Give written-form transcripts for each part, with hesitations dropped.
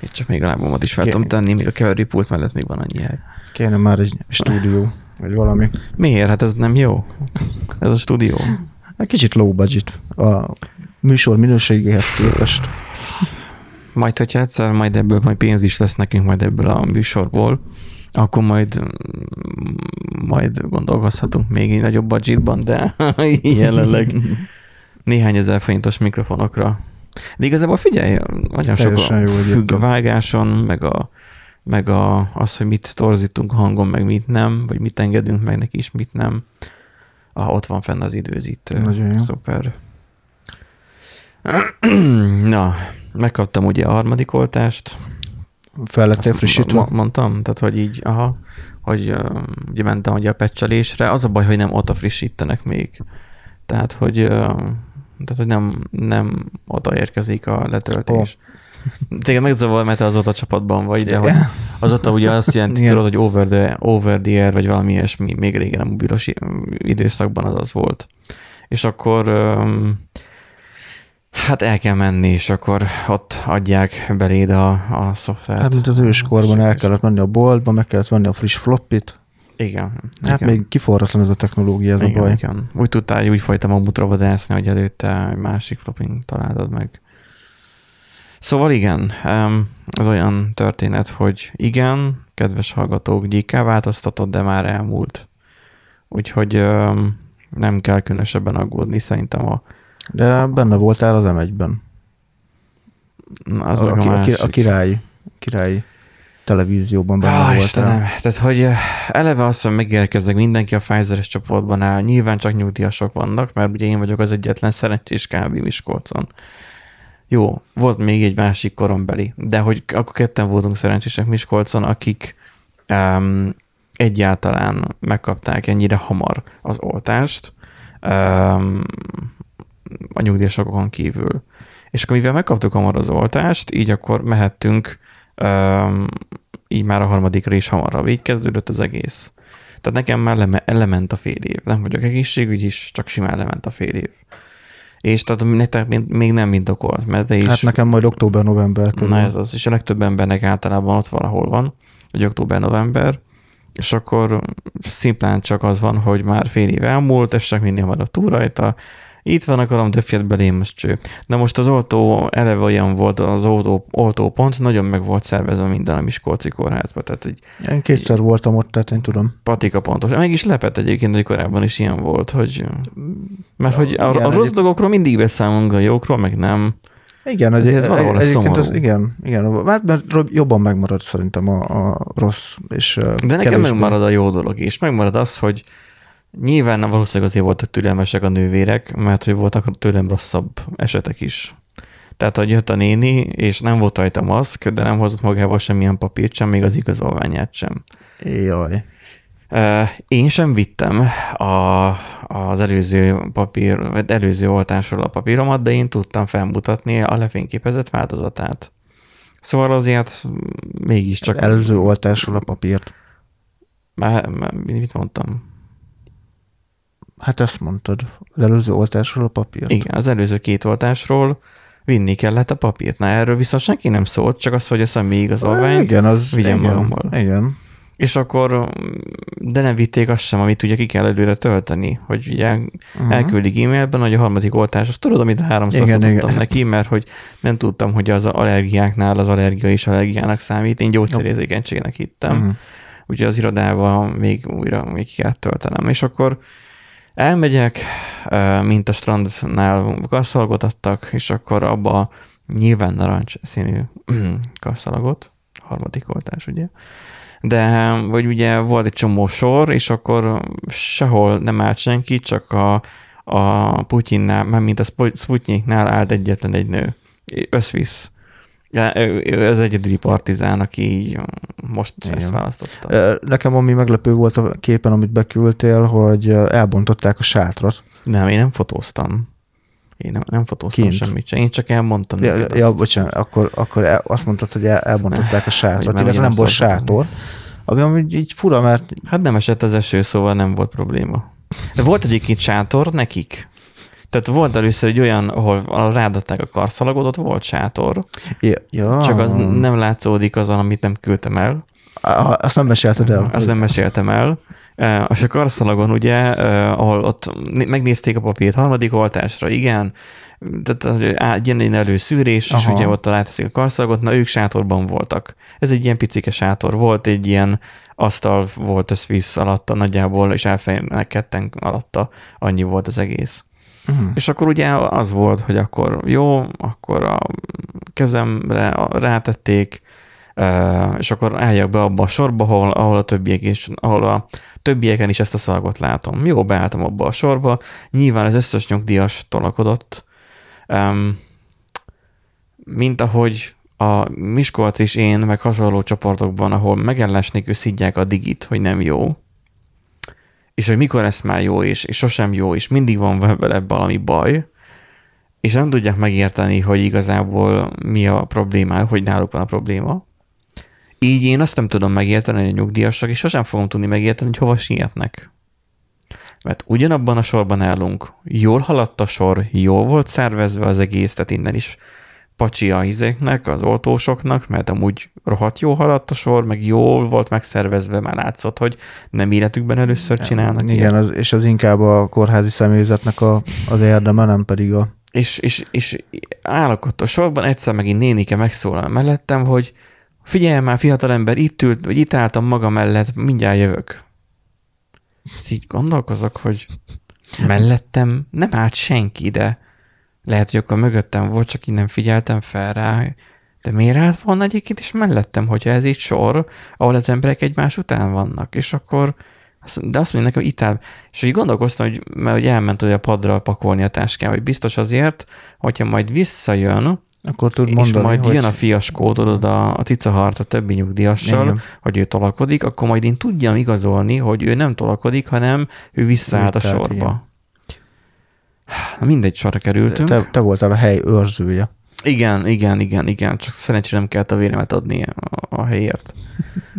Itt csak még a lábamat is fel tudom tenni, még a keverőpult mellett még van annyi hely. Kéne már egy stúdió, vagy valami. Miért? Hát ez nem jó. Ez a stúdió. Egy kicsit low budget a műsor minőségéhez képest. Majd, hogyha egyszer majd ebből majd pénz is lesz nekünk majd ebből a műsorból, akkor majd gondolkozhatunk még egy nagyobb budgetban, de jelenleg néhány ezer forintos mikrofonokra. De igazából figyelj, nagyon sokan függ a vágáson, meg az, hogy mit torzítunk a hangon, meg mit nem, vagy mit engedünk meg neki is, mit nem. Ah, ott van fenn az időzítő. Nagyon szuper. Na, megkaptam ugye a harmadik oltást. Fel lettél frissítve? Mondtam, tehát hogy így, hogy ugye mentem ugye a peccselésre. Az a baj, hogy nem oda frissítenek még. Tehát, hogy nem oda érkezik a letöltés. Téged megzavar, mert te azóta a csapatban vagy, de hogy azóta ugye azt jelenti, tudod, hogy over the air, vagy valami ilyesmi, még régen a mobilos időszakban az volt. És akkor hát el kell menni, és akkor ott adják beléd a szoftvert. Hát mint az őskorban el kellett menni a boltba, meg kellett venni a friss floppit. Igen. Hát még kiforratlan ez a technológia, ez igen, a baj. Igen. Úgy tudtál, úgy folytam a mutra vadászni, hogy előtte egy másik flopping találtad meg. Szóval igen, ez olyan történet, hogy igen, kedves hallgatók, gyíkká változtatod, de már elmúlt. Úgyhogy nem kell különösebben aggódni, szerintem a... De benne voltál az M1-ben. A királyi televízióban benne voltál. Istenem, tehát hogy eleve azt, hogy megérkezzek, mindenki a Pfizeres csoportban áll, nyilván csak nyugdíjasok vannak, mert ugye én vagyok az egyetlen szerencsés kb. Miskolcon. Jó, volt még egy másik korombeli, de hogy akkor ketten voltunk szerencsések Miskolcon, akik egyáltalán megkapták ennyire hamar az oltást a nyugdíjasokon kívül. És akkor mivel megkaptuk hamar az oltást, így akkor mehettünk így már a harmadikra is hamarabb. Így kezdődött az egész. Tehát nekem már lement a fél év. Nem vagyok egészségügyi is, csak simán lement a fél év. És tehát nektek még nem indokolt, mert te is... Hát nekem majd október-november körül. Na ez az, és a legtöbb embernek általában ott valahol van, hogy október-november, és akkor szimplán csak az van, hogy már fél év elmúlt, és csak mindig van a túl rajta. Itt van akarom többet belém, az cső. De most az oltó eleve olyan volt, az oltópont, nagyon meg volt szervezve minden a Miskolci kórházba. Tehát így, én kétszer voltam ott, tehát én tudom. Patika pontos. Meg is lepett egyébként, hogy korábban is ilyen volt, hogy... Mert hogy a rossz dolgokról mindig beszámolunk, a jókról meg nem. Igen, egyébként ez igen. Mert jobban megmarad szerintem a rossz és kevésbé. De nekem megmarad a jó dolog is. Megmarad az, hogy nyilván valószínűleg azért voltak türelmesek a nővérek, mert hogy voltak tőlem rosszabb esetek is. Tehát, hogy jött a néni, és nem volt rajta maszk, de nem hozott magával semmilyen papírt sem, még az igazolványát sem. Jaj. Én sem vittem az előző oltásról a papíromat, de én tudtam felmutatni a lefényképezett változatát. Szóval azért mégiscsak... Előző oltásról a papírt. Már mit mondtam? Hát ezt mondtad, az előző oltásról a papírt. Igen, az előző két oltásról vinni kellett a papírt. Na, erről viszont senki nem szólt, csak az, hogy a személyi igazolvány vigyen magammal. Igen. És akkor, de nem vitték azt sem, amit ugye ki kell előre tölteni, hogy ugye elküldik e-mailben, hogy a harmadik oltás, azt tudod, amit 3-szor tudtam neki, mert hogy nem tudtam, hogy az allergiáknál az allergia is allergiának számít, én gyógyszerérzékenységnek hittem. Úgyhogy az irodával még újra ki kell töltenem. És akkor elmegyek, mint a strandnál karszalagot adtak, és akkor abba nyilván narancs színű karszalagot, harmadik oltás, ugye? De vagy ugye volt egy csomó sor, és akkor sehol nem állt senki, csak a Putyinnál, már mint a Sputniknál állt egyetlen egy nő. Összvisz. Ez egyedüli partizán, aki így most ezt választotta. Nekem ami meglepő volt a képen, amit beküldtél, hogy elbontották a sátrat. Nem, én nem fotóztam. Én nem fotóztam kint semmit sem. Én csak elmondtam. Ja, bocsánat, akkor azt mondtad, hogy elbontották a sátrat, illetve nem volt sátor. Ami így fura, mert... Hát nem esett az eső, szóval nem volt probléma. De volt egyébként sátor nekik. Tehát volt először egy olyan, ahol ráadták a karszalagot, ott volt sátor. Ja. Csak az nem látszódik azon, amit nem küldtem el. Azt nem mesélted el. Azt nem meséltem el. És a karszalagon ugye, ahol ott megnézték a papírt harmadik oltásra, igen, tehát ilyen előszűrés, és ugye ott ráteszik a karszalagot, na ők sátorban voltak. Ez egy ilyen picike sátor volt, egy ilyen asztal volt összvisz alatta nagyjából, és elfejnek ketten alatta, annyi volt az egész. Uh-huh. És akkor ugye az volt, hogy akkor jó, akkor a kezemre rátették, és akkor álljak be abba a sorba, ahol a többieken is ezt a szalagot látom. Jó, beálltam abba a sorba, nyilván az összes nyugdíjas tolakodott, mint ahogy a Miskolc és én, meg hasonló csoportokban, ahol megállás nélkül szidják a digit, hogy nem jó, és hogy mikor lesz már jó, és sosem jó, és mindig van vele valami baj, és nem tudják megérteni, hogy igazából mi a probléma, hogy náluk van a probléma. Így én azt nem tudom megérteni, hogy a nyugdíjasak, és sosem fogom tudni megérteni, hogy hova sietnek. Mert ugyanabban a sorban állunk. Jól haladt a sor, jól volt szervezve az egész, tehát innen is pacsi a izéknek, az oltósoknak, mert amúgy rohadt jól haladt a sor, meg jól volt megszervezve, már látszott, hogy nem életükben először csinálnak. Igen, és az inkább a kórházi személyzetnek az érdeme, nem pedig a... És állok ott a sorban, egyszer megint nénike megszólal mellettem, hogy figyelj már, fiatalember, itt ült, vagy itt álltam maga mellett, mindjárt jövök. Ezt így gondolkozok, hogy mellettem nem állt senki ide. Lehet, hogy akkor mögöttem volt, csak innen figyeltem fel rá. De miért állt volna egyébként is mellettem, hogyha ez így sor, ahol az emberek egymás után vannak, és akkor... De azt mondja nekem, itt áll. És úgy gondolkoztam, hogy, mert hogy elment ugye a padra pakolni a táskám, hogy biztos azért, hogyha majd visszajön, akkor tud mondani, és majd hogy... jön a fiaskódod oda a cicaharc a többi nyugdíjassal, igen, hogy ő tolakodik, akkor majd én tudjam igazolni, hogy ő nem tolakodik, hanem ő visszaállt a sorba. Igen. Mindegy, sorra kerültünk. Te voltál a hely őrzője. Igen. Csak szerencsére nem kellett a véremet adni a helyért.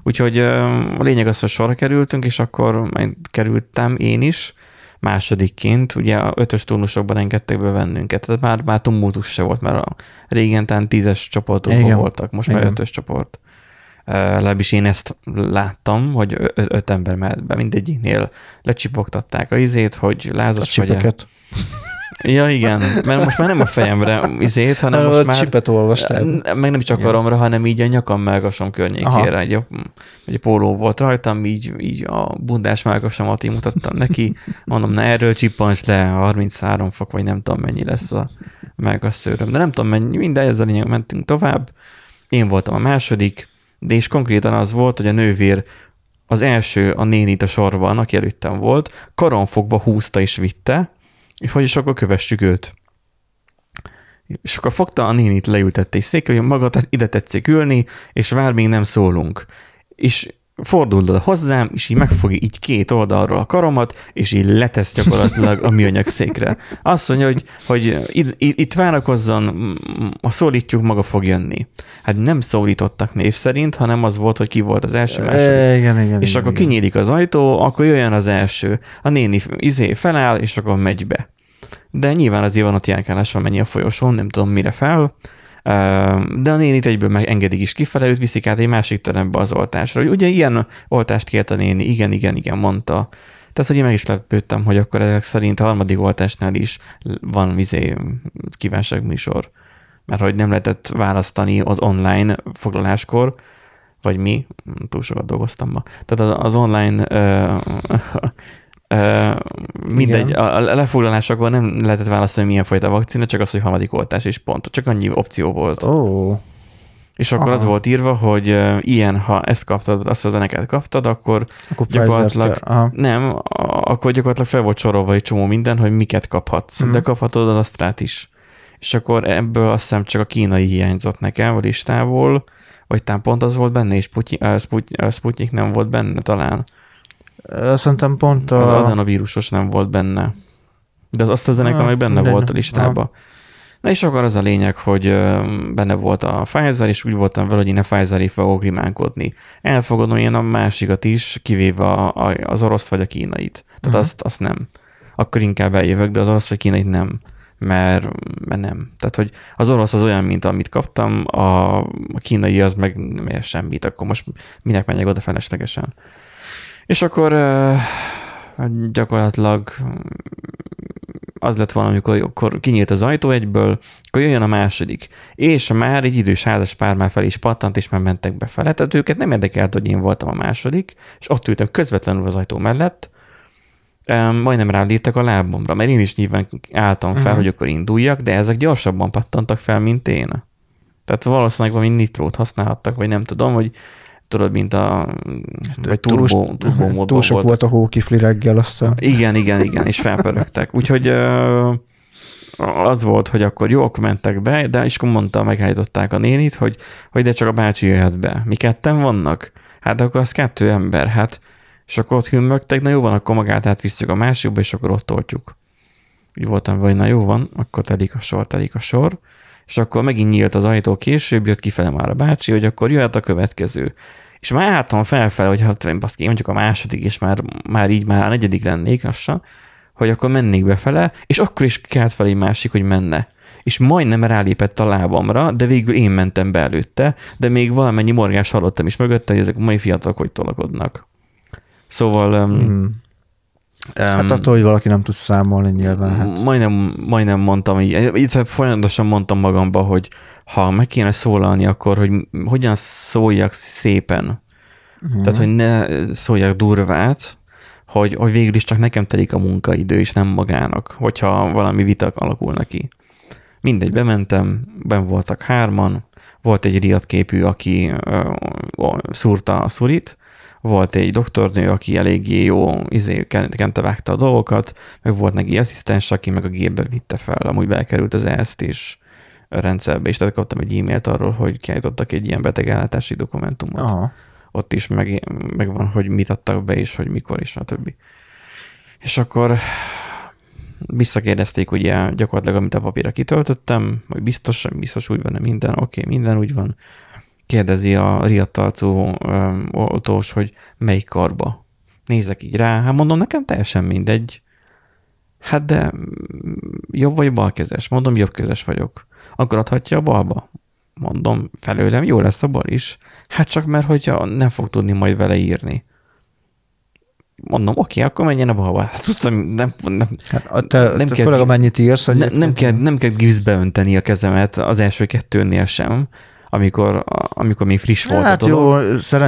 Úgyhogy a lényeg az, hogy sorra kerültünk, és akkor kerültem én is másodikként. Ugye a 5-ös turnusokban engedtek be bennünket. Tehát már tumultus se volt, mert a régen tán 10-es csoportokban voltak. Most már 5-ös csoport. Legalábbis én ezt láttam, hogy 5 ember mehet be. Mindegyiknél lecsipogtatták a izét, hogy lázas vagy. Ja, igen, mert most már nem a fejemre izét, hanem most már... Csipet olvastál. Meg nem csak karomra, hanem így a nyakam melkasom környékére. Egy póló volt rajtam, így a bundás melkasomat így mutattam neki. Mondom, na erről csippancs le, 33 fok, vagy nem tudom mennyi lesz a melkasszőröm. De nem tudom mennyi, mindegy, ezzel lényeg mentünk tovább. Én voltam a második, de és konkrétan az volt, hogy a nővér az első, a nénit a sorban, aki előttem volt, karon fogva húzta és vitte, és hogy is akkor kövessük őt. És akkor fogta a nénit, leültette és székre, maga ide tetszik ülni, és vár, még nem szólunk. És fordul oda hozzám, és így megfogja így két oldalról a karomat, és így letesz gyakorlatilag a műanyag székre. Azt mondja, hogy itt várakozzon, ha szólítjuk, maga fog jönni. Hát nem szólítottak név szerint, hanem az volt, hogy ki volt az első, második. Igen, és akkor kinyílik az ajtó, akkor jöjjön az első. A néni feláll, és akkor megy be. De nyilván azért van ott járkálás, van mennyi a folyosón, nem tudom mire fel. De a nénit egyből megengedik is kifele, őt viszik át egy másik terembe az oltásra. Ugye ilyen oltást kért a néni, igen, mondta. Tehát, hogy én meg is lepődtem, hogy akkor ezek szerint a harmadik oltásnál is van kívánságműsor. Mert hogy nem lehetett választani az online foglaláskor, vagy mi, túl sokat dolgoztam ma. Tehát az online... mindegy, a lefoglalásakban nem lehetett válaszolni, milyen fajta vakcina, csak az, hogy harmadik oltás és pont. Csak annyi opció volt. Oh. És akkor az volt írva, hogy ilyen, ha ezt kaptad, azt az neked kaptad, akkor gyakorlatilag nem, akkor gyakorlatilag fel volt sorolva egy csomó minden, hogy miket kaphatsz. De kaphatod az Astrát is. És akkor ebből azt hiszem csak a kínai hiányzott nekem a listából, vagy talán pont az volt benne, és Sputnik nem volt benne talán. Szerintem pont az adenovírusos nem volt benne. De az AstraZeneca meg benne volt a listában. Na és akkor az a lényeg, hogy benne volt a Pfizer, és úgy voltam vele, hogy én a Pfizer-i fogok rimánkodni. Elfogadom én a másikat is, kivéve az oroszt vagy a kínait. Tehát azt nem. akkor inkább eljövök, de az orosz vagy kínait nem, mert nem. Tehát, hogy az orosz az olyan, mint amit kaptam, a kínai az meg nem ér semmit, akkor most minek menjek oda feleslegesen. És akkor gyakorlatilag az lett volna, amikor kinyílt az ajtó egyből, akkor jöjjön a második. És már egy idős házas pár már fel is pattant, és már mentek befele. Tehát őket nem érdekelt, hogy én voltam a második, és ott ültem közvetlenül az ajtó mellett, majdnem ráléptek a lábomra, mert én is nyilván álltam fel, hogy akkor induljak, de ezek gyorsabban pattantak fel, mint én. Tehát valószínűleg valami nitrót használhattak, vagy nem tudom, hogy tudod, mint a vagy turbómódban volt. Túl sok volt a hókifli reggel, azt hiszem. Igen, és felpörögtek. Úgyhogy az volt, hogy akkor jó, akkor mentek be, de és akkor mondta, megállították a nénit, hogy de csak a bácsi jöhet be. Mi ketten vannak? Hát akkor az 2 ember, hát és akkor ott hümmögtek, na jó van, akkor magát átvisszük a másikba, és akkor ott oltjuk. Úgy voltam, hogy na jó van, akkor telik a sor, és akkor megint nyílt az ajtó, később jött kifele már a bácsi, hogy akkor jöhet a következő. És már álltam felfele, hogy hát baszki, mondjuk a második, és már így már a negyedik lennék lassan, hogy akkor mennék befele, és akkor is kelt fel egy másik, hogy menne. És majdnem rálépett a lábamra, de végül én mentem be előtte, de még valamennyi morgás hallottam is mögötte, hogy ezek a mai fiatalok hogy tolakodnak. Szóval... hát attól, hogy valaki nem tud számolni nyilván. Hát. Majdnem mondtam, így folyamatosan mondtam magamban, hogy ha meg kéne szólalni, akkor hogy hogyan szóljak szépen. Tehát, hogy ne szóljak durvát, hogy végül is csak nekem telik a munkaidő, és nem magának, hogyha valami vita alakulna ki. Mindegy, bementem, benn voltak 3, volt egy riadképű, aki szúrta a szurit, volt egy doktornő, aki eléggé jó kentevágta a dolgokat, meg volt neki asszisztens, aki meg a gépbe vitte fel, amúgy bekerült az ESZT is rendszerbe, és tehát kaptam egy e-mailt arról, hogy kiállítottak egy ilyen betegállátási dokumentumot. Aha. Ott is megvan, hogy mit adtak be, és hogy mikor, és a többi. És akkor visszakérdezték ugye gyakorlatilag, amit a papírra kitöltöttem, hogy biztos úgy van minden, oké, minden úgy van. Kérdezi a riadtarcú oltós, hogy melyik karba. Nézek így rá, hát mondom, nekem teljesen mindegy. Hát de jobb vagy balkezes? Mondom, jobbkezes vagyok. Akkor adhatja a balba? Mondom, felőlem jó lesz a bal is. Hát csak mert hogyha nem fog tudni majd vele írni. Mondom, oké, akkor menjen a balba. Hát tudsz, nem. Hát te főleg amennyit írsz. Hogy nem kell gipszbe önteni a kezemet az első 2-nél sem. Amikor még friss volt hát a dolog. Jó,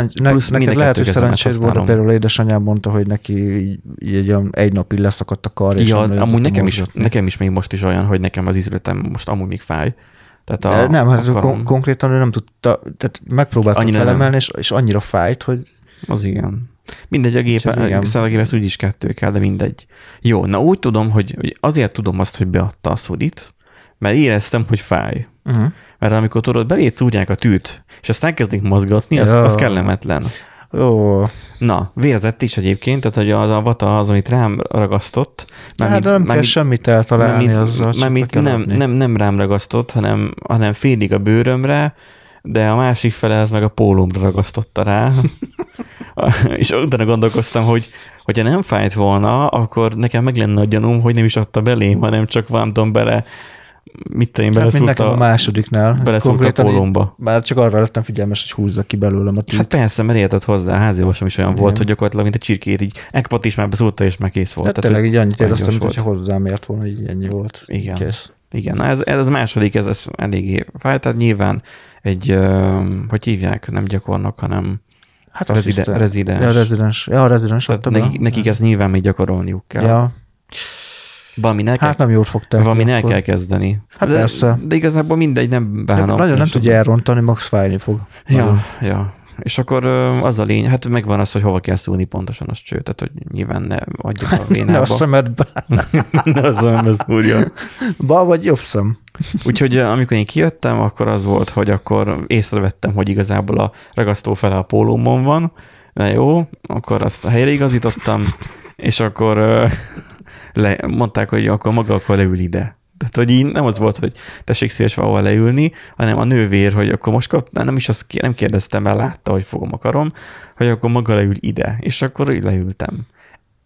neked lehet, hogy szerencsés volt, de például édesanyám mondta, hogy neki így egy napig leszakadt a kar. Ja, amúgy nekem is még most is olyan, hogy nekem az izületem most amúgy még fáj. Tehát nem, hát konkrétan ő nem tudta, tehát megpróbáltam felemelni, és annyira fájt, hogy... Az igen. Mindegy, a gép ezt úgyis 2 kell, de mindegy. Jó, na úgy tudom, hogy azért tudom azt, hogy beadta a szurit, mert éreztem, hogy fáj. Mert amikor tudod, beléd szúrják a tűt, és aztán kezdik mozgatni, az kellemetlen. Na, vérzett is egyébként, tehát hogy az a vata az, amit rám ragasztott. Nem rám ragasztott, hanem félig a bőrömre, de a másik fele az meg a pólómra ragasztotta rá. És utána gondolkoztam, hogy ha nem fájt volna, akkor nekem meg lenne a gyanúm, hogy nem is adta belém, hanem csak valamit bele mindenkem a másodiknál. Beleszúrt a pólomba. Már csak arra lettem figyelmes, hogy húzza ki belőlem a tűt. Hát persze, mert érted hozzá, a háziorvosom is olyan volt, hogy gyakorlatilag, mint a csirkét, így ekpat is már beszúrta, és már kész volt. Hát tényleg így annyit éreztem, mint hogyha hozzám ért volna, így ennyi volt. Igen. Kész. Igen, na ez második, ez eléggé fáj, tehát nyilván egy, hogy hívják, nem gyakornok, hanem hát rezidens. Ja, rezidens. Nekik ezt nyilván még gyakorolniuk kell. Ja. Valamit el kell kezdeni. Hát persze. De igazából mindegy, nem bánom. Nagyon nem tudja elrontani, max fájni fog. Ja. És akkor az a lény, hát megvan az, hogy hova kell szúrni pontosan az cső, tehát hogy nyilván ne adjuk a vénába. Ne a szemedbe. Ne a szemedbe szúrjon. Bal vagy jobb szem. Úgyhogy amikor én kijöttem, akkor az volt, hogy akkor észrevettem, hogy igazából a ragasztó fele a pólómon van. Na jó, akkor azt helyreigazítottam, és akkor... mondták, hogy akkor maga akkor leül ide. Tehát, hogy így nem az volt, hogy tessék szíves valahol leülni, hanem a nővér, hogy akkor most nem kérdeztem, mert látta, hogy fogom a karom, hogy akkor maga leül ide. És akkor így leültem.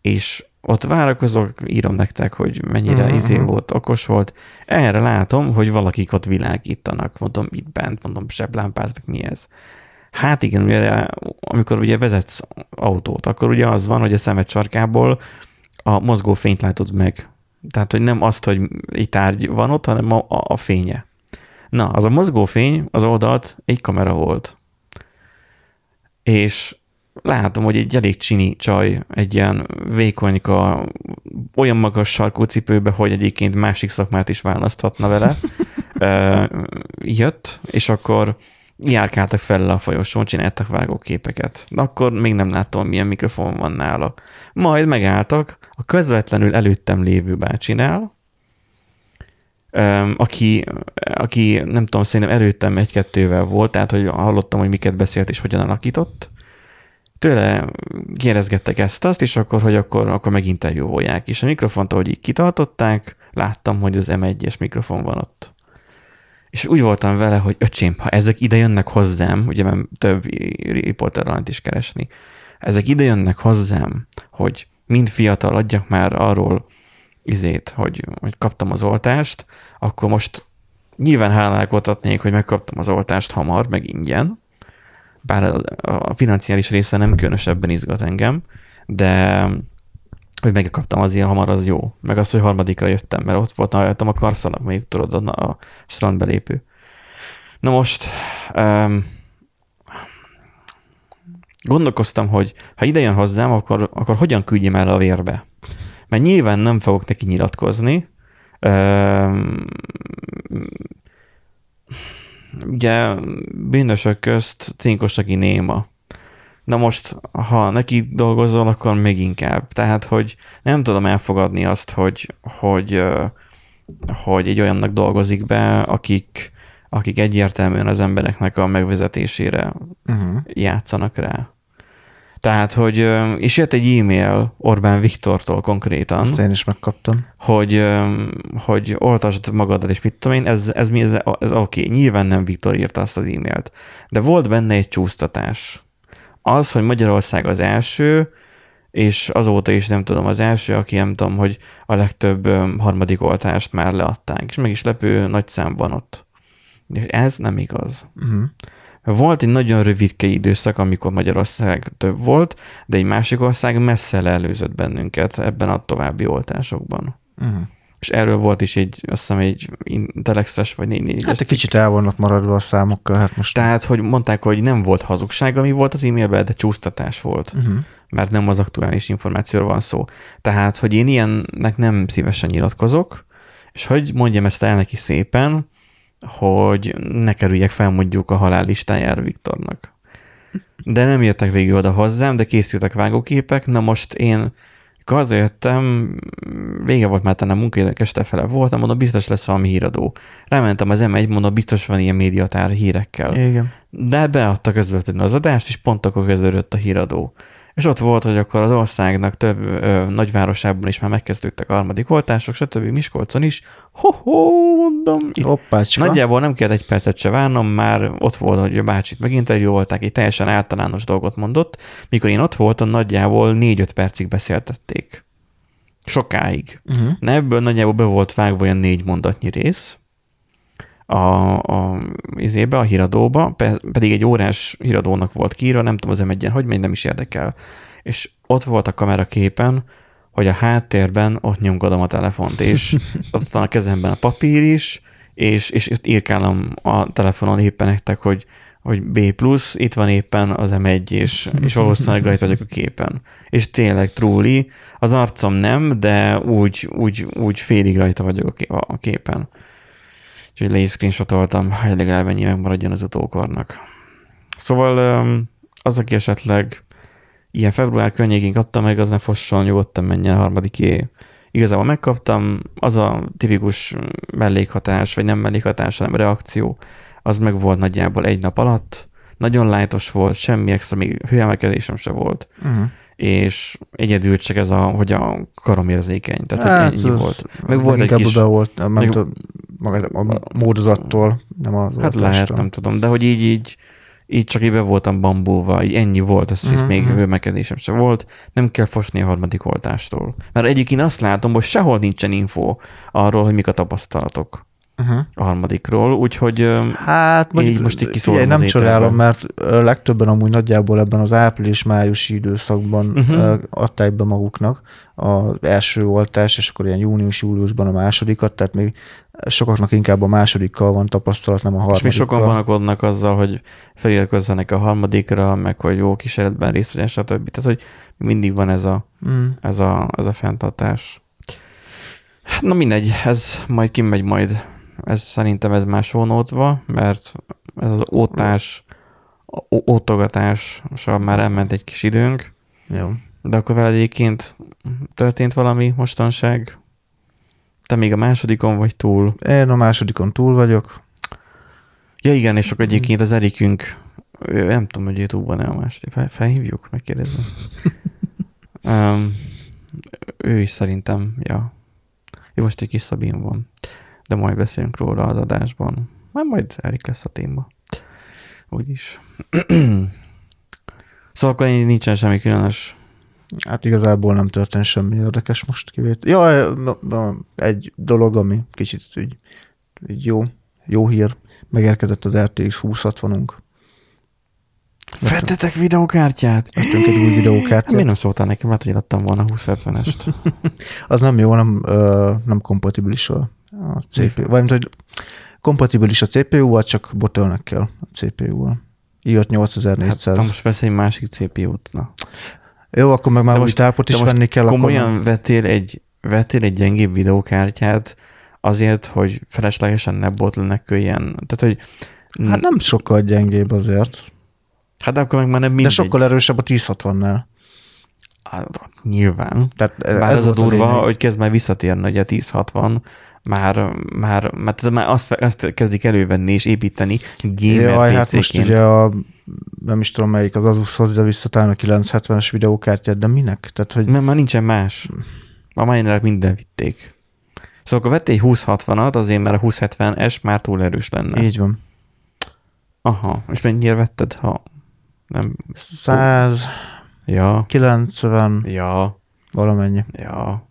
És ott várakozok, írom nektek, hogy mennyire izé volt, okos volt. Erre látom, hogy valakik ott világítanak, mondom, itt bent, mondom, zseblámpáznak, mi ez? Hát igen, ugye, amikor ugye vezetsz autót, akkor ugye az van, hogy a szemed sarkából a mozgó fényt látod meg. Tehát, hogy nem azt, hogy egy tárgy van ott, hanem a fénye. Na, az a mozgó fény, az oldalt egy kamera volt. És látom, hogy egy elég csini csaj, egy ilyen vékonyka, olyan magas sarkú cipőbe, hogy egyébként másik szakmát is választhatna vele, jött, és akkor járkáltak fel a folyosón, csináltak vágóképeket. De akkor még nem láttam, milyen mikrofon van nála. Majd megálltak a közvetlenül előttem lévő bácsinál, aki nem tudom, szerintem előttem 1-2-vel volt, tehát hogy hallottam, hogy miket beszélt és hogyan alakított. Tőle kérdezgettek ezt-azt, és akkor meginterjúvolják. És a mikrofont, ahogy így kitartották, láttam, hogy az M1-es mikrofon van ott. És úgy voltam vele, hogy öcsém, ha ezek ide jönnek hozzám, ugye már több riporter alanyt is keresni, ezek ide jönnek hozzám, hogy mind fiatal adjak már arról izét, hogy kaptam az oltást, akkor most nyilván hálálkodhatnék, hogy megkaptam az oltást hamar, meg ingyen, bár a financiális része nem különösebben izgat engem, de hogy megkaptam az ilyen hamar, az jó. Meg az, hogy harmadikra jöttem, mert ott volt rajtam a karszalag, még tudod, a strandbelépő. Na most gondolkoztam, hogy ha ide jön hozzám, akkor hogyan küldjem el a vérbe? Mert nyilván nem fogok neki nyilatkozni. Ugye bűnösök közt cinkos, aki néma. Na most, ha neki dolgozol, akkor még inkább. Tehát, hogy nem tudom elfogadni azt, hogy egy olyannak dolgozik be, akik egyértelműen az embereknek a megvezetésére játszanak rá. Tehát, hogy, és jött egy e-mail Orbán Viktortól konkrétan. Azt én is megkaptam. Hogy oltasd magadat, és mit tudom én, ez oké. Nyilván nem Viktor írta azt az e-mailt. De volt benne egy csúsztatás. Az, hogy Magyarország az első, és azóta is nem tudom, az első, aki nem tudom, hogy a legtöbb harmadik oltást már leadták, és meg is lepő nagy szám van ott. És ez nem igaz. Volt egy nagyon rövidke időszak, amikor Magyarország több volt, de egy másik ország messze leelőzött bennünket ebben a további oltásokban. És erről volt is azt hiszem, egy telexes vagy 4-4-es. Hát egy kicsit el vannak maradva a számokkal. Hát most tehát, hogy mondták, hogy nem volt hazugság, ami volt az e-mailben, de csúsztatás volt. Mert nem az aktuális információról van szó. Tehát, hogy én ilyennek nem szívesen nyilatkozok, és hogy mondjam ezt el neki szépen, hogy ne kerüljek fel mondjuk a halál listájára Viktornak. De nem jöttek végül oda hozzám, de készültek vágóképek. Na most én hazajöttem, vége volt már talán a munkaidőnek, este fele voltam, mondom, biztos lesz valami híradó. Rámentem az M1, mondom, biztos van ilyen médiatár hírekkel. Igen. De beadta közvetlenül az adást, és pont akkor kezdődött a híradó. És ott volt, hogy akkor az országnak több nagyvárosában is már megkezdődtek a harmadik oltások, stb. Miskolcon is. Mondom. Hoppácska. Nagyjából nem kellett egy percet se várnom, már ott volt, hogy a bácsit meginterjúolták, egy teljesen általános dolgot mondott. Mikor én ott voltam, nagyjából 4-5 percig beszéltették. Sokáig. Na ebből nagyjából be volt vágva olyan 4 mondatnyi rész a híradóba, pedig egy órás híradónak volt kiírva, nem tudom az M1-en, hogy megy, nem is érdekel. És ott volt a kameraképen, hogy a háttérben ott nyomkodom a telefont, és ott van a kezemben a papír is, és írkálom a telefonon éppen nektek, hogy B+, itt van éppen az M1, és valószínűleg rajta vagyok a képen. És tényleg trúli, az arcom nem, de úgy félig rajta vagyok a képen. Úgyhogy le is screenshotoltam, hogy legalább ennyi megmaradjon az utókornak. Szóval az, aki esetleg ilyen február környékén kapta meg, az ne fosson, nyugodtan menjen a harmadiké. Igazából megkaptam, az a tipikus mellékhatás, vagy nem mellékhatás, hanem reakció, az meg volt nagyjából egy nap alatt. Nagyon light-os volt, semmi extra, még hőemelkedésem se volt. És egyedül csak ez hogy a karom érzékeny, tehát hogy ennyi volt. Meg volt egy kis... a módozattól, nem az oltástól. Hát lehet, nem tudom, de hogy így így csak így be voltam bambulva, így ennyi volt, azt hisz még hőmekedésem sem volt, nem kell fosni a harmadik oltástól. Mert egyébként azt látom, hogy sehol nincsen info arról, hogy mik a tapasztalatok a harmadikról, úgyhogy hát, így most így kiszólom. Nem csodálom, mert legtöbben amúgy nagyjából ebben az április-májusi időszakban adták be maguknak az első oltást, és akkor ilyen június-júliusban a másodikat, tehát még sokaknak inkább a másodikkal van tapasztalat, nem a harmadikkal. És mi sokan vanakodnak azzal, hogy feliratkozzanak a harmadikra, meg hogy jó kísérletben részt vegyen, stb. Tehát, hogy mindig van ez a, ez a fenntartás. Na mindegy, ez majd kimegy majd. Ez szerintem ez már sónótva, mert ez az ótogatással már elment egy kis időnk. Jó. De akkor veled egyébként történt valami mostanság? Te még a másodikon vagy túl? Én a másodikon túl vagyok. Ja igen, és akkor egyébként az Erikünk, nem tudom, hogy YouTube-ban a második. Felhívjuk, megkérdezem. Ő is szerintem, ja. Jó, most egy kis Szabin van, de majd beszélünk róla az adásban. Majd Erik lesz a téma. Úgyis. Szóval akkor nincsen semmi különös. Hát igazából nem történt semmi érdekes most kivét. Ja, egy dolog, ami kicsit így jó hír. Megérkezett az RTX 2060-unk. Vettetek videókártyát? Vettünk egy új videókártyát. Miért nem szóltál nekem? Hát, hogy adtam volna 2070-est. Az nem jó, nem kompatibilis a CPU. Valamint, hogy kompatibilis a CPU-val, csak botölnek kell a CPU-val. I5 8400. Hát most vesz egy másik CPU-t. Na. Jó, akkor meg már most tápot is venni kell. Komolyan akkor... vettél egy gyengébb videókártyát azért, hogy feleslegesen ne bottleneköljen. Tehát, hogy... Hát nem sokkal gyengébb azért. Hát akkor meg már nem mindegy. De sokkal erősebb a 1060-nál. Hát, nyilván. Tehát bár ez a durva, hogy kezd már visszatérni, hogy a 1060 már azt kezdik elővenni és építeni gamer PC-ként. Hát most ugye nem is tudom melyik, az Asus hozzá vissza talán a 970-es videókártyát, de minek? Tehát, hogy... Mert már nincsen más. A mainrák minden vitték. Szóval akkor vettél egy 2060-at, azért mert a 2070-es már túl erős lenne. Így van. Aha, és mennyire vetted, ha nem... 100, ja. 90, ja. Valamennyi. Ja.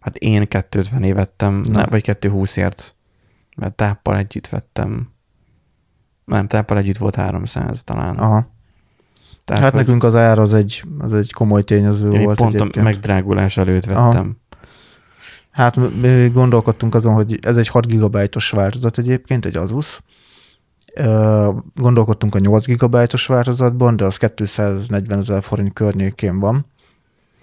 Hát én 250-ért vettem, vagy 220-ért, mert táppal együtt vettem. Nem, táppal együtt volt 300 talán. Aha. Tehát, hát nekünk az ár az egy komoly tényező volt pont egyébként. Pont a megdrágulás előtt vettem. Aha. Hát mi gondolkodtunk azon, hogy ez egy 6 gigabájtos változat egyébként, egy Asus. Gondolkodtunk a 8 gigabájtos változatban, de az 240 000 forint környékén van.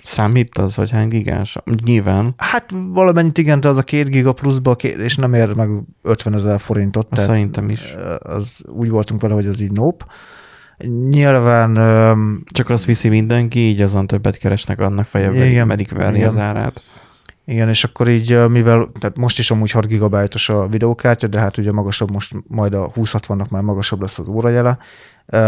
Számít az, hogy hány gigás? Nyilván. Hát valamennyit igen, de az a 2 giga pluszba, és nem ér meg 50 000 forintot. Tehát szerintem is. Az, úgy voltunk vele, hogy az így nope. Nyilván... Csak azt viszi mindenki, így azon többet keresnek annak fejebb, meddig verni az árát. Igen, és akkor így, mivel tehát most is amúgy 6 gigabájtos a videókártya, de hát ugye magasabb most, majd a 2060-nak már magasabb lesz az órajele,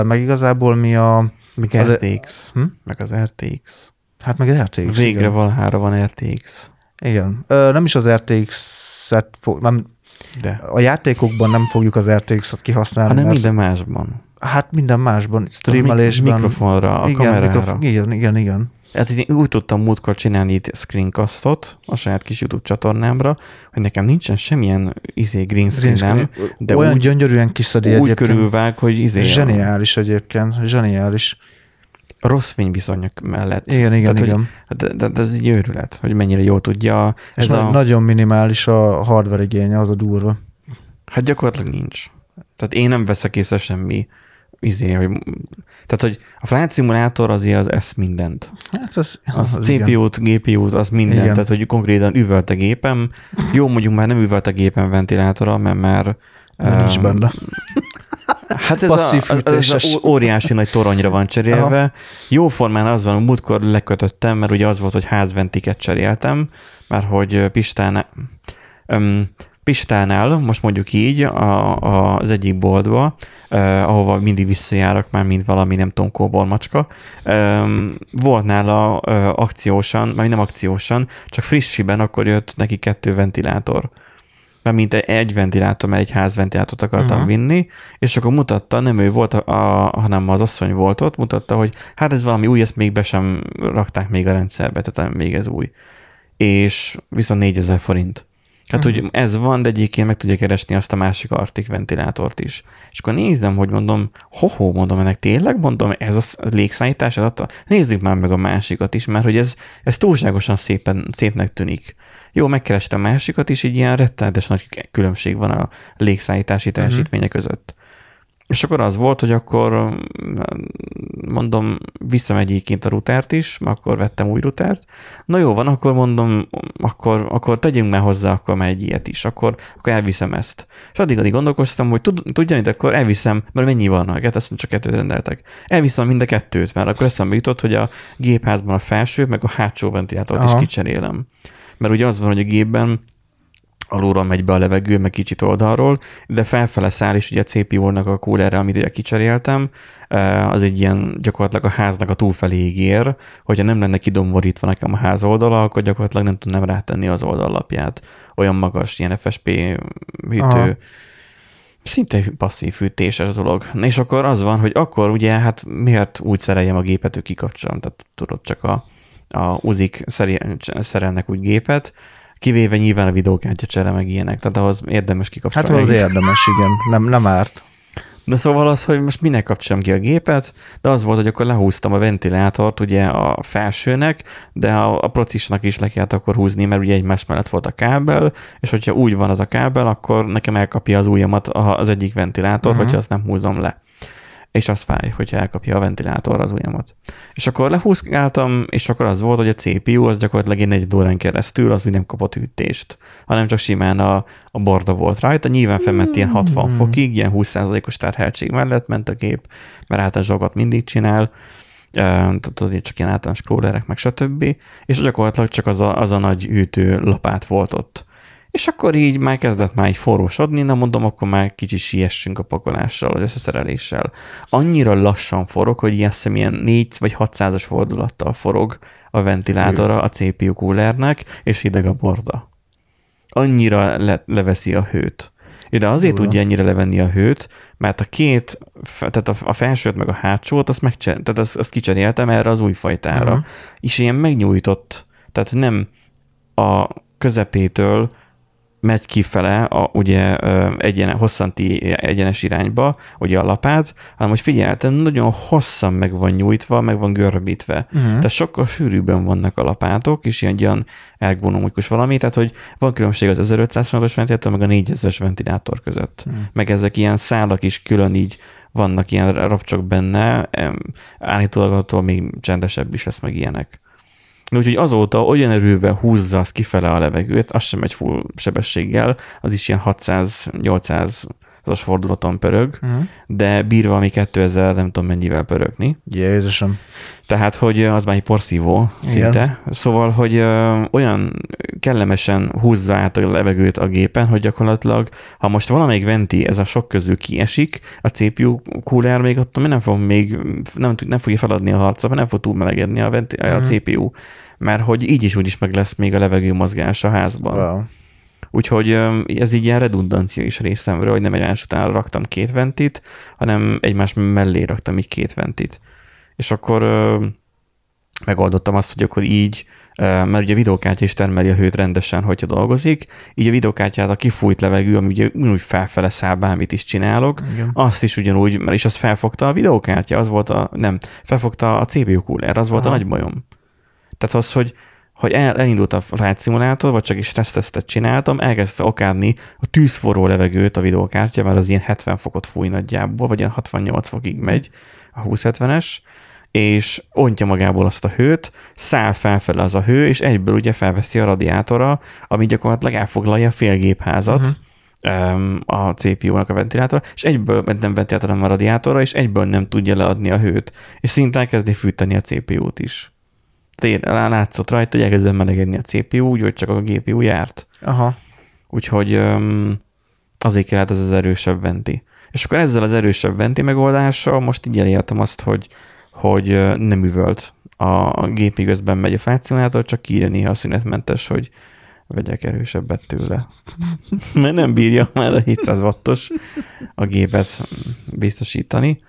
meg igazából mi a... Meg az RTX. Meg az RTX. Hát meg az RTX. Végre igen. Valahára van RTX. Igen. Nem is az RTX-et de. A játékokban nem fogjuk az RTX-et kihasználni. Hanem minden másban. Hát minden másban. Streamelésben. A mikrofonra, a kamerára. Igen. Hát én úgy tudtam múltkor csinálni itt screencastot a saját kis YouTube csatornámra, hogy nekem nincsen semmilyen green screen-em, de olyan úgy, gyönyörűen kiszedi úgy körülvág, hogy zseniális egyébként, zseniális. Rossz fényviszonyok mellett. Igen. Tehát ez egy őrület, hogy mennyire jól tudja. Ez nagyon minimális a hardware igénye, az a durva. Hát gyakorlatilag nincs. Tehát én nem veszek észre semmi tehát, hogy a flight szimulátor azért az esz mindent. Hát az CPU-t, GPU-t, az mindent. Igen. Tehát, hogy konkrétan üvölt a gépem. Jó, mondjuk már nem üvölt a gépem ventilátora, mert már... Nincs benne. Hát ez óriási nagy toronyra van cserélve. Aha. Jóformán az van, hogy múltkor lekötöttem, mert ugye az volt, hogy házventiket cseréltem, mert hogy Pistánál, most mondjuk így, az egyik boltba, ahova mindig visszajárok, már mint valami, nem tudom, kóbormacska, volt nála akciósan, vagy nem akciósan, csak frissiben akkor jött neki 2 ventilátor. mert mint egy ventilátor, mert egy házventilátort akartam vinni, és akkor mutatta, nem ő volt, hanem az asszony volt ott, mutatta, hogy hát ez valami új, ezt még be sem rakták még a rendszerbe, tehát még ez új. És viszont 4000 forint. Hát, hogy ez van, de egyébként meg tudja keresni azt a másik Arctic ventilátort is. És akkor nézem, hogy mondom, mondom ennek, tényleg mondom, ez a légszállítás adta? Nézzük már meg a másikat is, mert hogy ez túlságosan szépnek tűnik. Jó, megkerestem a másikat is, így ilyen rettenetes nagy különbség van a légszállítási teljesítmények között. És akkor az volt, hogy akkor mondom, viszem egyébként a rutert is, akkor vettem új rutert. Na jó van, akkor mondom, akkor tegyünk már hozzá, akkor már egy ilyet is, akkor elviszem ezt. És addig gondolkoztam, hogy tudjani, akkor elviszem, mert mennyi vannak, hát azt csak 2 rendeltek. Elviszem mind a 2, mert akkor eszembe jutott, hogy a gépházban a felső, meg a hátsó ventilátort is kicserélem. Mert ugye az van, hogy a gépben alulról megy be a levegő, meg kicsit oldalról, de felfele száll is ugye a CPU-nak a coolerre, amit ugye kicseréltem, az egy ilyen gyakorlatilag a háznak a túlfeléig ér, hogyha nem lenne kidomborítva nekem a ház oldala, akkor gyakorlatilag nem tudnám rátenni az oldallapját. Olyan magas, ilyen FSP hűtő, szinte passzív hűtéses dolog. És akkor az van, hogy akkor ugye hát miért úgy szereljem a gépet, hogy kikapcsolom, tehát tudod, csak a uzik szerelnek úgy gépet, kivéve nyilván a videókártya csere meg ilyenek, tehát ahhoz érdemes kikapcsolni. Hát az érdemes, igen, nem árt. De szóval az, hogy most minek kapcsolom ki a gépet, de az volt, hogy akkor lehúztam a ventilátort ugye a felsőnek, de a procisnak is le kellett akkor húzni, mert ugye egymás mellett volt a kábel, és hogyha úgy van az a kábel, akkor nekem elkapja az ujjamat az egyik ventilátor, hogyha azt nem húzom le. És az fáj, hogyha elkapja a ventilátor az ujjamat. És akkor lehúzgáltam, és akkor az volt, hogy a CPU az gyakorlatilag egy 4 órán keresztül, az még nem kapott hűtést, hanem csak simán a borda volt rajta. Nyilván felment ilyen 60 fokig, ilyen 20%-os terheltség mellett ment a gép, mert általános dolgot mindig csinál, tudod, csak ilyen általános crawlerek, meg stb. És gyakorlatilag csak az a nagy hűtő lapát volt ott. És akkor így már kezdett már így forrósodni, na mondom, akkor már kicsit siessünk a pakolással, vagy összeszereléssel. Annyira lassan forog, hogy ilyen 400 vagy 600-as fordulattal forog a ventilátora a CPU coolernek, és hideg a borda. Annyira leveszi a hőt. De azért tudja ennyire levenni a hőt, mert tehát a felsőt meg a hátsót, azt kicseréltem erre az új fajtára. És ilyen megnyújtott, tehát nem a közepétől megy kifele, ugye hosszanti egyenes irányba, ugye a lapát, hanem hogy figyeltem, nagyon hosszan meg van nyújtva, meg van görbítve. Tehát sokkal sűrűbben vannak a lapátok, és ilyen ergonomikus valami, tehát hogy van különbség az 1500-os ventilátor, meg a 4000-es ventilátor között. Meg ezek ilyen szálak is külön így vannak, ilyen rapcsok benne, állítólag attól még csendesebb is lesz, meg ilyenek. Úgyhogy azóta olyan erővel húzza az kifele a levegőt, az sem egy full sebességgel, az is ilyen 600-800-as fordulaton pörög, de bírva ami 2000 nem tudom mennyivel pörögni. Jézusom. Tehát, hogy az már egy porszívó szinte. Igen. Szóval, hogy olyan kellemesen húzza át a levegőt a gépen, hogy gyakorlatilag, ha most valamelyik venti ez a sok közül kiesik, a CPU cooler még attól nem fogja feladni a harcot, nem fog túlmelegedni a CPU, mert hogy így is úgy is meg lesz még a levegő mozgás a házban. Wow. Úgyhogy ez így ilyen redundancia is részemről, hogy nem egymás után raktam 2 ventit, hanem egymás mellé raktam így 2 ventit. És akkor megoldottam azt, hogy akkor így, mert ugye a videókártya is termeli a hőt rendesen, hogyha dolgozik, így a videókártyát a kifújt levegő, ami ugye ugyanúgy felfele száll, bármit is csinálok, igen. Azt is ugyanúgy, mert is azt felfogta a videókártya, az volt felfogta a CPU cooler, az volt a nagy bajom. Tehát az, hogy elindult a flight szimulátor, vagy csak is stressztesztet csináltam, elkezdte okádni a tűzforró levegőt a videókártya, mert az ilyen 70 fokot fúj nagyjából, vagy ilyen 68 fokig megy a 2070-es, és ontja magából azt a hőt, száll felfele az a hő, és egyből ugye felveszi a radiátora, ami gyakorlatilag elfoglalja a fél gépházat, a CPU-nak a ventilátora, és egyből nem ventilátor, hanem a radiátora, és egyből nem tudja leadni a hőt, és szinte elkezdi fűteni a CPU-t is. Látszott rajta, hogy elkezdem melegedni a CPU, úgyhogy csak a GPU járt. Úgyhogy azért kellett ez az erősebb venti. És akkor ezzel az erősebb venti megoldással most így elértem azt, hogy nem üvölt a gépi közben megy a flight szimulátor, csak kiírja néha szünetmentes, hogy vegyek erősebbet tőle. Mert nem bírja már a 700 wattos a gépet biztosítani.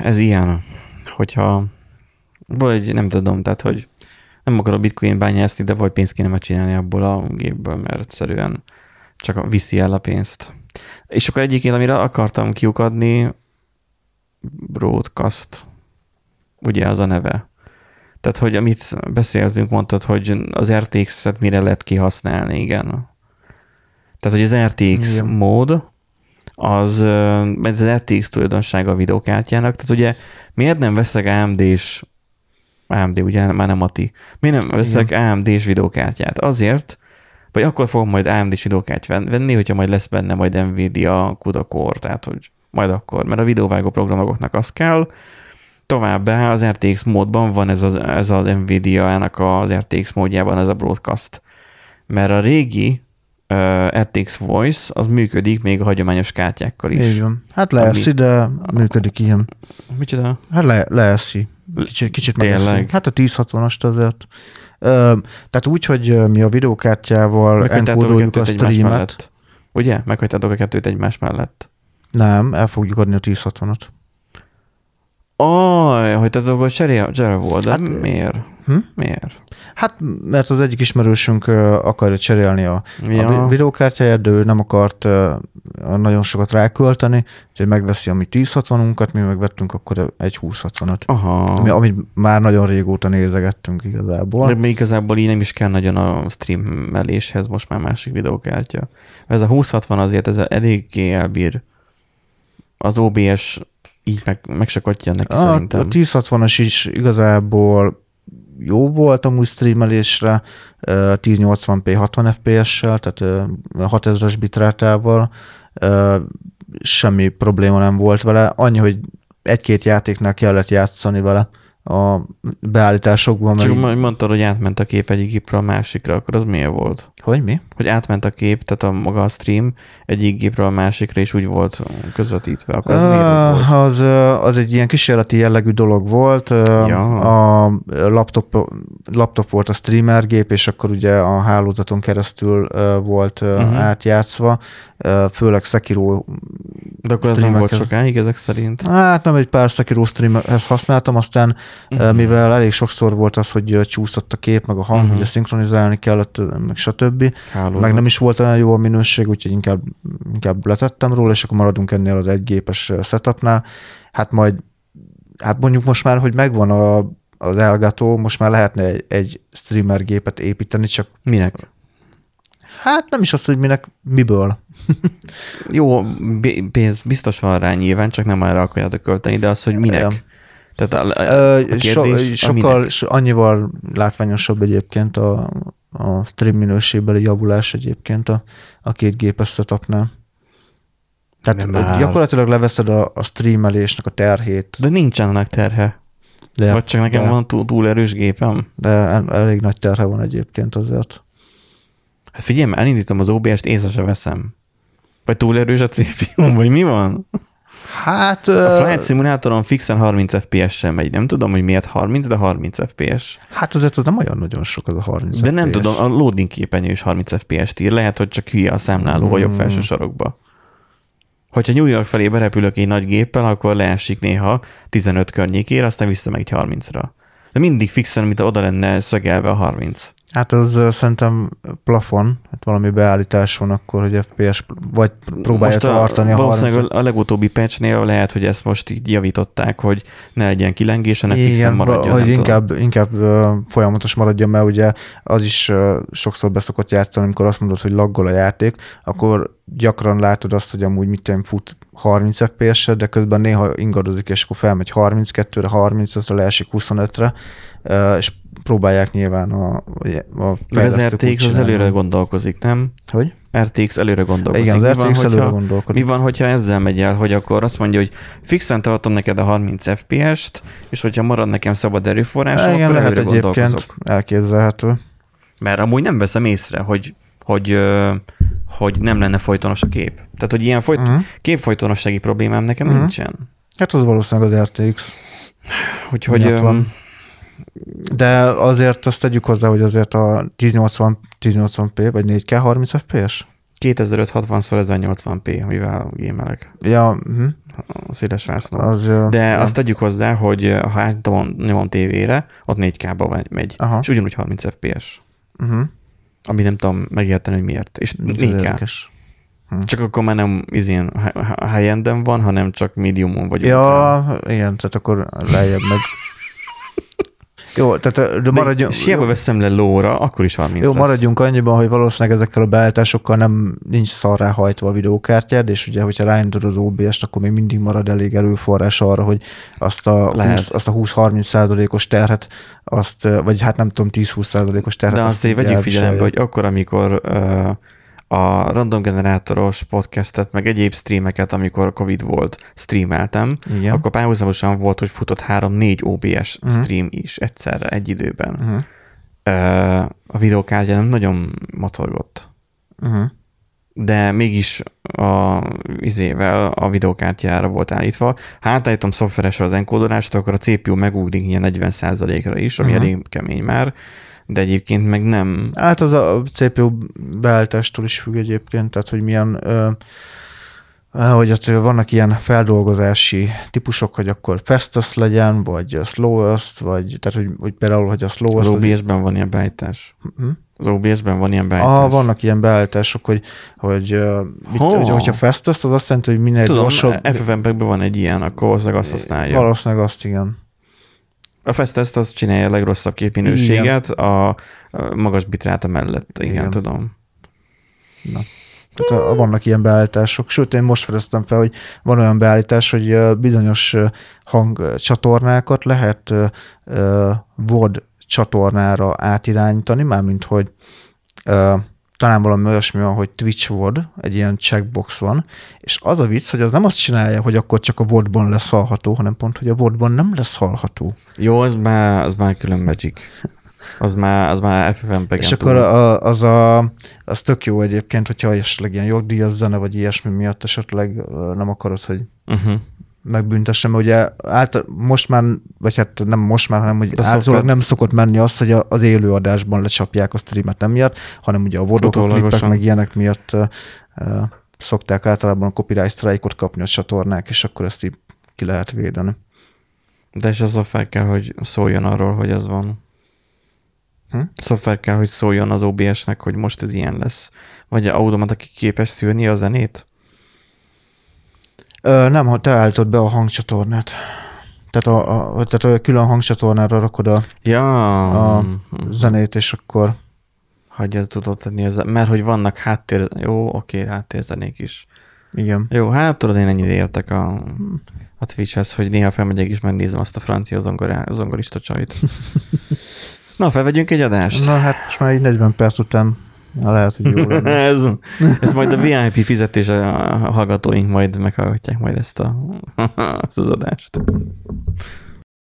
Ez ilyen, hogyha vagy nem tudom, tehát hogy nem akarok bitcoin bányászni, de vagy pénzt kéne megcsinálni abból a gépből, mert egyszerűen csak viszi el a pénzt. És akkor egyébként, amire akartam kiukadni, Broadcast, ugye az a neve. Tehát, hogy amit beszéltünk, mondtad, hogy az RTX-et mire lehet kihasználni, igen. Tehát, hogy az RTX igen. mód, az RTX tulajdonsága a videokártyának, tehát ugye miért nem veszek AMD, ugye már nem ATI, miért nem veszek AMD-s videokártyát? Azért, vagy akkor fogom majd AMD-s videokártyát venni, hogyha majd lesz benne majd Nvidia CUDA Core, tehát hogy majd akkor, mert a videóvágó programoknak az kell. Továbbá az RTX módban van ez az Nvidia-nak az RTX módjában ez a broadcast. Mert a régi RTX Voice az működik még a hagyományos kártyákkal is. Így van. Hát leeszi, de működik ilyen. Micsoda? Hát leeszi. Kicsit megeszi. Hát a 1060-ast azért. Tehát úgy, hogy mi a videókártyával enkódoljuk a streamet. Ugye? Meghagytátok a kettőt egymás mellett. Nem, el fogjuk adni a 1060-at. Hogy te dolgod csere volt, de hát, miért? Miért? Hát, mert az egyik ismerősünk akarja cserélni a videókártyáját, de ő nem akart nagyon sokat rákölteni, úgyhogy megveszi a mi 1060-unkat, mi megvettünk akkor egy 2060-at. Amit már nagyon régóta nézegettünk igazából. De még igazából így nem is kell nagyon a streameléshez most már másik videókártya. Ez a 2060 azért ez eléggé elbír. Az OBS így meg se kottya neki szerintem. A 1060-as is igazából jó volt amúgy streamelésre, 1080p 60 fps-sel, tehát 6000-es bitrátával, semmi probléma nem volt vele. Annyi, hogy egy-két játéknál kellett játszani vele a beállításokban. Csak mert mondtad, hogy átment a kép egyik gépről a másikra, akkor az miért volt? Hogy mi? Hogy átment a kép, tehát maga a stream egyik gépről a másikra, és úgy volt közvetítve, akkor az miért volt? Az egy ilyen kísérleti jellegű dolog volt. Ja. A laptop volt a streamer gép, és akkor ugye a hálózaton keresztül volt átjátszva, főleg Sekiro. De akkor ez nem volt sokáig ezek szerint? Hát nem, egy pár Sekiro streamerhez használtam, aztán mivel elég sokszor volt az, hogy csúszott a kép, meg a hang, ugye szinkronizálni kellett, meg stb. Hálózat. Meg nem is volt olyan jó a minőség, úgyhogy inkább letettem róla, és akkor maradunk ennél az egygépes setupnál. Hát majd, hát mondjuk most már, hogy megvan az Elgato, most már lehetne egy streamer gépet építeni, csak... Minek? Hát nem is az, hogy minek, miből. Jó, pénz biztos van rá nyilván, csak nem arra akarjátok költeni, de az, hogy minek. Ja. Tehát a kérdés, annyival látványosabb egyébként a stream minőségbeli javulás egyébként a két gépes setupnál. Tehát gyakorlatilag leveszed a streamelésnek a terhét. De nincsen ennek terhe. De, vagy csak nekem van túl erős gépem. De elég nagy terhe van egyébként azért. Hát figyelj, elindítom az OBS-t, észre se veszem. Vagy túl erős a CPU, vagy mi van? Hát... A Flight Simulatoron fixen 30 FPS-sel megy. Nem tudom, hogy miért 30, de 30 FPS. Hát azért az nem olyan nagyon sok az a 30 FPS. De nem tudom, a loading képernyő is 30 FPS-t ír. Lehet, hogy csak hülye a számláló vagyok felső sarokba. Hogyha New York felé berepülök egy nagy géppel, akkor leesik néha 15 környékére, aztán vissza meg 30-ra. De mindig fixen, mint oda lenne szögelve a 30. Hát az szerintem plafon, hát valami beállítás van akkor, hogy FPS, vagy próbálja tartani a 30-et. Valószínűleg a legutóbbi patchnél lehet, hogy ezt most így javították, hogy ne legyen kilengés, hanem fixen maradjon. Hogy inkább folyamatos maradjon, mert ugye az is sokszor beszokott játszani, amikor azt mondod, hogy laggol a játék, akkor gyakran látod azt, hogy amúgy mit tudom, fut 30 FPS-re, de közben néha ingadozik, és akkor felmegy 32-re, 35-re, leesik 25-re, és próbálják nyilván a fejlesztők. Az RTX az előre gondolkozik, nem? Hogy? RTX előre gondolkozik. Igen, az RTX előre gondolkodik. Mi van, hogyha ezzel megy el, hogy akkor azt mondja, hogy fixen tartom neked a 30 FPS-t, és hogyha marad nekem szabad erőforrásom, akkor előre lehet gondolkozok. Elképzelhető. Mert amúgy nem veszem észre, hogy nem lenne folytonos a kép. Tehát, hogy ilyen képfolytonossági problémám nekem nincsen. Hát az valószínűleg az RTX. Úgyhogy... De azért azt tegyük hozzá, hogy azért a 1080p vagy 4K 30 FPS? 2560x1080p, mivel gémelek. Ja. Uh-huh. A széles vászló. De azt tegyük hozzá, hogy ha nyomom tévére, ott 4K-ba megy. Aha. És ugyanúgy 30 FPS. Uh-huh. Ami nem tudom megérteni, hogy miért. És 4K. Csak akkor már nem izén high-enden van, hanem csak mediumon vagyunk. Ja, igen, tehát akkor lejjebb meg. Jó, tehát de maradjunk... És hiába veszem le lóra, akkor is 30 lesz. Jó, maradjunk annyiban, hogy valószínűleg ezekkel a beállításokkal nem nincs szarrá hajtva a videókártyád, és ugye, hogyha ráindod az OBS-t, akkor még mindig marad elég erőforrás arra, hogy azt a 20-30%-os terhet, azt, vagy hát nem tudom, 10-20%-os terhet. De azért vegyük figyelembe, hogy akkor, amikor... a random generátoros podcastet, meg egyéb streameket, amikor Covid volt, streameltem, igen. Akkor párhuzamosan volt, hogy futott 3-4 OBS uh-huh. stream is egyszerre, egy időben. Uh-huh. A videókártya nem nagyon motorgott. Uh-huh. De mégis a videókártyára volt állítva. Ha átállítom szoftveresre az enkódolást, akkor a CPU megugrik ilyen 40%-ra is, ami elég kemény már. De egyébként meg nem. Hát az a CPU beállítástól is függ egyébként, tehát hogy milyen, hogy ott vannak ilyen feldolgozási típusok, hogy akkor fastest legyen, vagy slowest, vagy tehát hogy például, hogy a slowest. Az OBS-ben van ilyen beállítás. Uh-huh. Az OBS-ben van ilyen beállítás. Vannak ilyen beállítások, hogyha fastest, az azt jelenti, hogy minél gyorsabb. Tudom, FFmpeg-ben van egy ilyen, akkor valószínűleg azt használja. Valószínűleg azt, igen. A fastest azt csinálja a legrosszabb képminőséget, a magas bitráta mellett, igen, tudom. Na. Tehát vannak ilyen beállítások. Sőt, én most fedeztem fel, hogy van olyan beállítás, hogy bizonyos hangcsatornákat lehet VOD csatornára átirányítani, mármint, hogy talán valami olyasmi van, hogy Twitch VOD, egy ilyen checkbox van, és az a vicc, hogy az nem azt csinálja, hogy akkor csak a VOD-ban lesz hallható, hanem pont, hogy a VOD-ban nem lesz hallható. Jó, az már külön magic. Az már FFmpeg-en. És akkor az tök jó egyébként, hogyha esetleg ilyen jogdíjas zene, vagy ilyesmi miatt esetleg nem akarod, hogy megbüntessem, mert ugye most már, vagy hát nem most már, hanem hogy általában nem szokott menni az, hogy az élőadásban lecsapják a streamet nem miatt, hanem ugye a vodok, klippek, meg ilyenek miatt szokták általában a copyright strike-ot kapni a csatornák, és akkor ezt így ki lehet védeni. De és a szoftver kell, hogy szóljon arról, hogy ez van. A szoftver kell, hogy szóljon az OBS-nek, hogy most ez ilyen lesz. Vagy automat, aki képes szűrni a zenét? Nem, ha te állítod be a hangcsatornát. Tehát tehát a külön hangcsatornára rakod a zenét, és akkor... Hogy ezt tudod tenni, mert hogy vannak háttér... Jó, oké, háttérzenék is. Igen. Jó, hát tudod, én ennyire értek a Twitchhez, hogy néha felmegyek és megnézem azt a francia zongorista csajt. Na, felvegyünk egy adást. Na, hát most már így 40 perc után... Lehet, hogy jó lenne. ez majd a VIP fizetés, a hallgatóink majd meghallgatják majd ezt az adást.